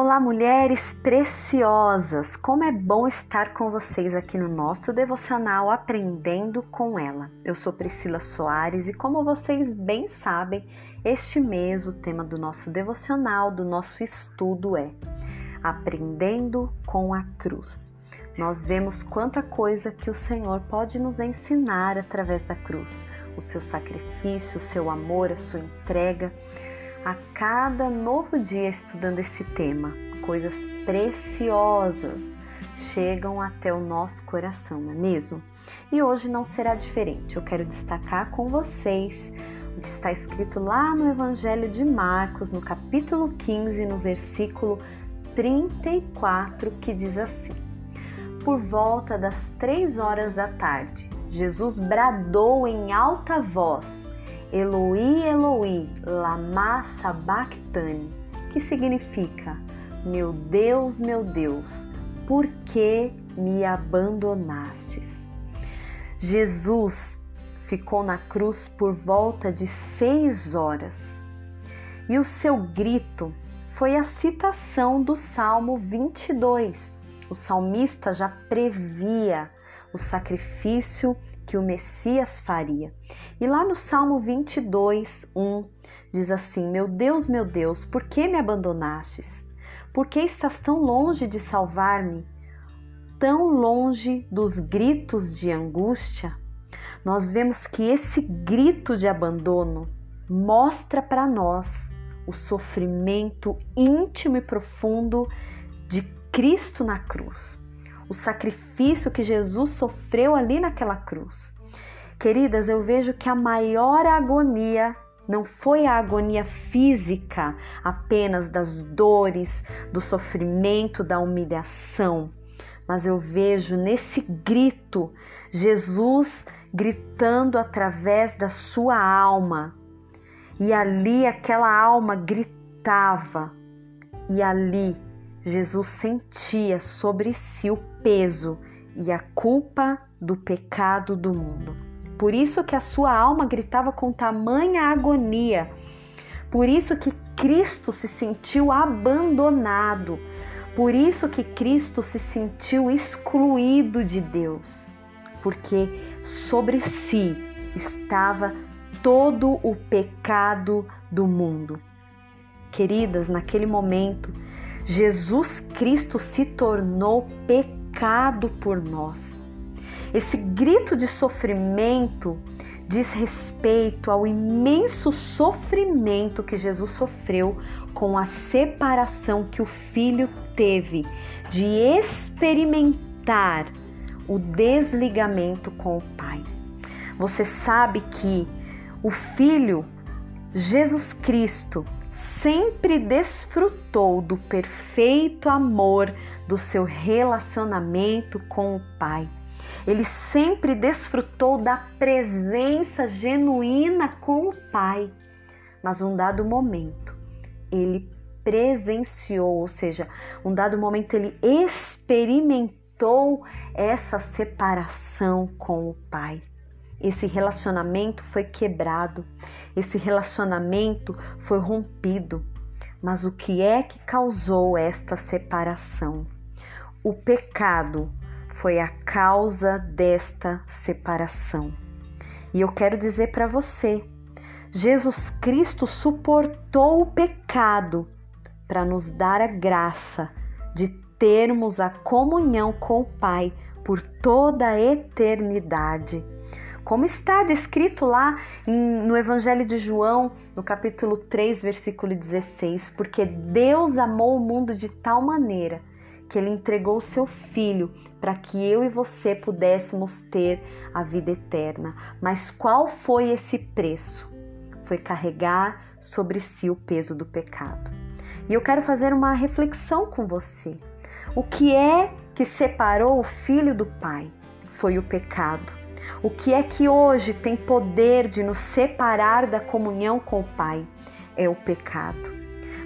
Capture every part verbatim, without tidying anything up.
Olá, mulheres preciosas! Como é bom estar com vocês aqui no nosso devocional Aprendendo com Ela. Eu sou Priscila Soares e, como vocês bem sabem, este mês o tema do nosso devocional, do nosso estudo é Aprendendo com a Cruz. Nós vemos quanta coisa que o Senhor pode nos ensinar através da cruz, o seu sacrifício, o seu amor, a sua entrega. A cada novo dia estudando esse tema, coisas preciosas chegam até o nosso coração, não é mesmo? E hoje não será diferente. Eu quero destacar com vocês o que está escrito lá no Evangelho de Marcos, no capítulo quinze, no versículo trinta e quatro, que diz assim: Por volta das três horas da tarde, Jesus bradou em alta voz: Eloí, Eloí, lamassa sabachthani, que significa: Meu Deus, meu Deus, por que me abandonastes? Jesus ficou na cruz por volta de seis horas e o seu grito foi a citação do Salmo vinte e dois. O salmista já previa o sacrifício que o Messias faria. E lá no Salmo vinte e dois, um, diz assim: Meu Deus, meu Deus, por que me abandonastes? Por que estás tão longe de salvar-me? Tão longe dos gritos de angústia? Nós vemos que esse grito de abandono mostra para nós o sofrimento íntimo e profundo de Cristo na cruz. O sacrifício que Jesus sofreu ali naquela cruz. Queridas, eu vejo que a maior agonia não foi a agonia física apenas das dores, do sofrimento, da humilhação. Mas eu vejo nesse grito, Jesus gritando através da sua alma. E ali aquela alma gritava. E ali Jesus sentia sobre si o peso e a culpa do pecado do mundo. Por isso que a sua alma gritava com tamanha agonia. Por isso que Cristo se sentiu abandonado. Por isso que Cristo se sentiu excluído de Deus. Porque sobre si estava todo o pecado do mundo. Queridas, naquele momento, Jesus Cristo se tornou pecado por nós. Esse grito de sofrimento diz respeito ao imenso sofrimento que Jesus sofreu com a separação que o Filho teve de experimentar o desligamento com o Pai. Você sabe que o Filho, Jesus Cristo, sempre desfrutou do perfeito amor do seu relacionamento com o Pai. Ele sempre desfrutou da presença genuína com o Pai. Mas um dado momento, ele presenciou, ou seja, um dado momento ele experimentou essa separação com o Pai. Esse relacionamento foi quebrado, esse relacionamento foi rompido. Mas o que é que causou esta separação? O pecado foi a causa desta separação. E eu quero dizer para você, Jesus Cristo suportou o pecado para nos dar a graça de termos a comunhão com o Pai por toda a eternidade. Como está descrito lá no Evangelho de João, no capítulo três, versículo dezesseis. Porque Deus amou o mundo de tal maneira que Ele entregou o Seu Filho para que eu e você pudéssemos ter a vida eterna. Mas qual foi esse preço? Foi carregar sobre si o peso do pecado. E eu quero fazer uma reflexão com você. O que é que separou o Filho do Pai? Foi o pecado. O que é que hoje tem poder de nos separar da comunhão com o Pai? É o pecado.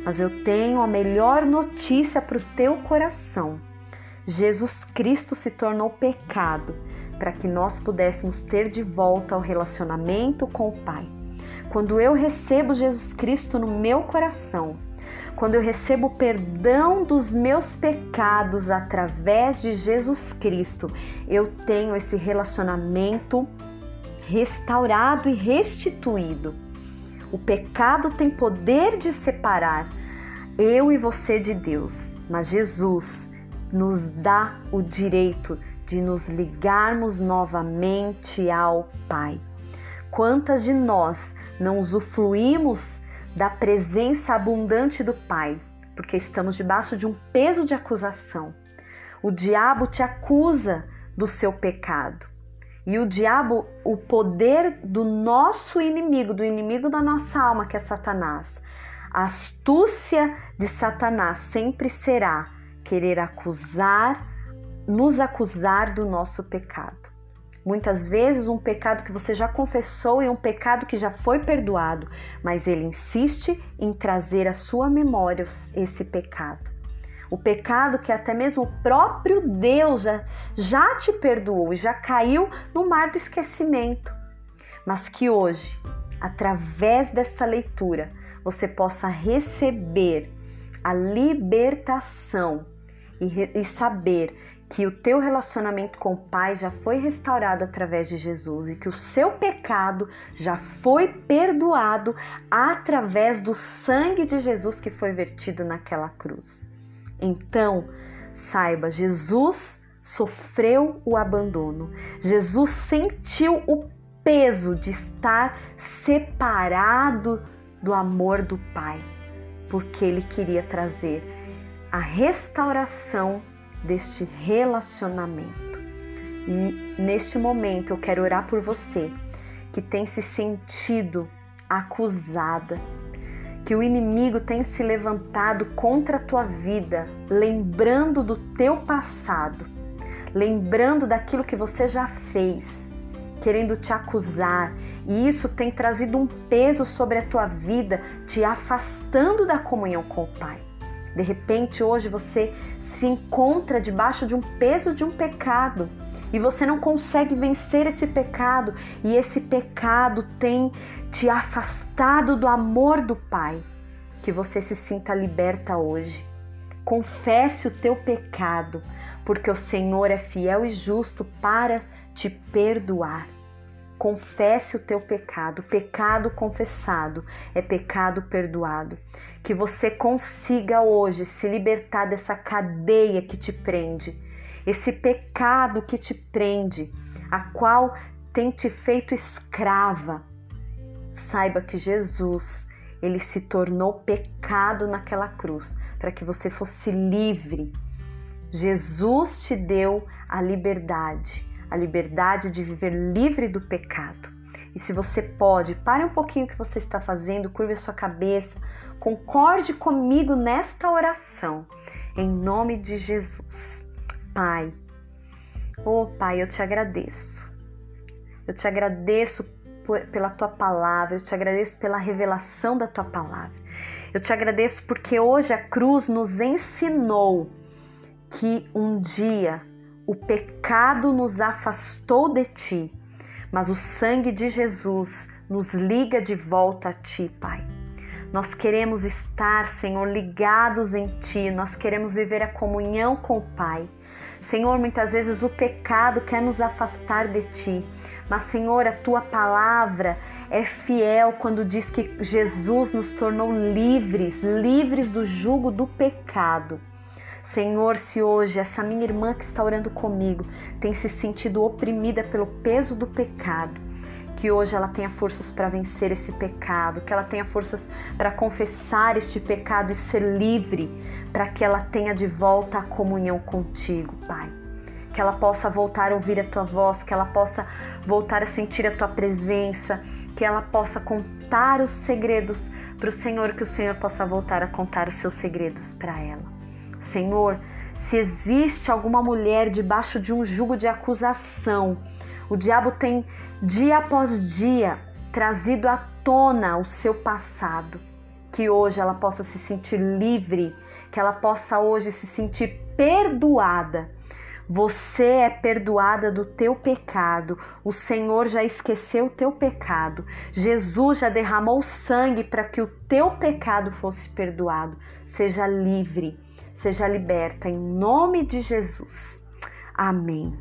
Mas eu tenho a melhor notícia para o teu coração. Jesus Cristo se tornou pecado para que nós pudéssemos ter de volta o relacionamento com o Pai. Quando eu recebo Jesus Cristo no meu coração, Quando eu recebo o perdão dos meus pecados através de Jesus Cristo, eu tenho esse relacionamento restaurado e restituído. O pecado tem poder de separar eu e você de Deus, mas Jesus nos dá o direito de nos ligarmos novamente ao Pai. Quantas de nós não usufruímos da presença abundante do Pai, porque estamos debaixo de um peso de acusação? O diabo te acusa do seu pecado. E o diabo, o poder do nosso inimigo, do inimigo da nossa alma, que é Satanás. A astúcia de Satanás sempre será querer acusar, nos acusar do nosso pecado. Muitas vezes um pecado que você já confessou e um pecado que já foi perdoado, mas ele insiste em trazer à sua memória esse pecado. O pecado que até mesmo o próprio Deus já, já te perdoou e já caiu no mar do esquecimento. Mas que hoje, através desta leitura, você possa receber a libertação e, re, e saber que o teu relacionamento com o Pai já foi restaurado através de Jesus e que o seu pecado já foi perdoado através do sangue de Jesus que foi vertido naquela cruz. Então, saiba, Jesus sofreu o abandono. Jesus sentiu o peso de estar separado do amor do Pai, porque ele queria trazer a restauração deste relacionamento. E neste momento eu quero orar por você que tem se sentido acusada, que o inimigo tem se levantado contra a tua vida, lembrando do teu passado, lembrando daquilo que você já fez, querendo te acusar. E isso tem trazido um peso sobre a tua vida, te afastando da comunhão com o Pai. De repente, hoje você se encontra debaixo de um peso de um pecado e você não consegue vencer esse pecado, e esse pecado tem te afastado do amor do Pai. Que você se sinta liberta hoje. Confesse o teu pecado, porque o Senhor é fiel e justo para te perdoar. Confesse o teu pecado. Pecado confessado é pecado perdoado. Que você consiga hoje se libertar dessa cadeia que te prende, esse pecado que te prende, a qual tem te feito escrava. Saiba que Jesus, ele se tornou pecado naquela cruz, para que você fosse livre. Jesus te deu a liberdade, a liberdade de viver livre do pecado. E se você pode, pare um pouquinho o que você está fazendo, curva a sua cabeça, concorde comigo nesta oração, em nome de Jesus. Pai, oh Pai, eu te agradeço, eu te agradeço por, pela Tua Palavra, eu te agradeço pela revelação da Tua Palavra, eu te agradeço porque hoje a cruz nos ensinou que um dia o pecado nos afastou de Ti, mas o sangue de Jesus nos liga de volta a Ti, Pai. Nós queremos estar, Senhor, ligados em Ti, nós queremos viver a comunhão com o Pai. Senhor, muitas vezes o pecado quer nos afastar de Ti, mas, Senhor, a Tua Palavra é fiel quando diz que Jesus nos tornou livres, livres do jugo do pecado. Senhor, se hoje essa minha irmã que está orando comigo tem se sentido oprimida pelo peso do pecado, que hoje ela tenha forças para vencer esse pecado, que ela tenha forças para confessar este pecado e ser livre, para que ela tenha de volta a comunhão contigo, Pai. Que ela possa voltar a ouvir a Tua voz, que ela possa voltar a sentir a Tua presença, que ela possa contar os segredos para o Senhor, que o Senhor possa voltar a contar os seus segredos para ela. Senhor, se existe alguma mulher debaixo de um jugo de acusação, o diabo tem, dia após dia, trazido à tona o seu passado. Que hoje ela possa se sentir livre, que ela possa hoje se sentir perdoada. Você é perdoada do teu pecado. O Senhor já esqueceu o teu pecado. Jesus já derramou sangue para que o teu pecado fosse perdoado. Seja livre, seja liberta em nome de Jesus. Amém.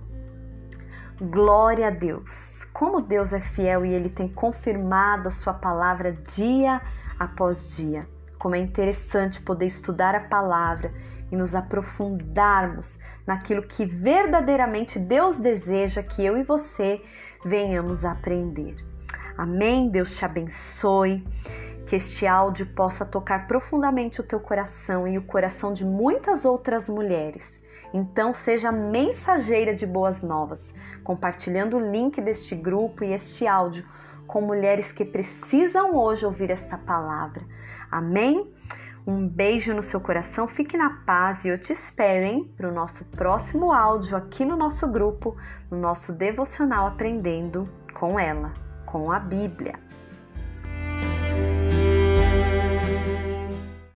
Glória a Deus. Como Deus é fiel e Ele tem confirmado a sua palavra dia após dia. Como é interessante poder estudar a palavra e nos aprofundarmos naquilo que verdadeiramente Deus deseja que eu e você venhamos a aprender. Amém? Deus te abençoe, que este áudio possa tocar profundamente o teu coração e o coração de muitas outras mulheres. Então seja mensageira de boas novas, compartilhando o link deste grupo e este áudio com mulheres que precisam hoje ouvir esta palavra. Amém? Um beijo no seu coração, fique na paz e eu te espero, hein, para o nosso próximo áudio aqui no nosso grupo, no nosso devocional Aprendendo com Ela, com a Bíblia.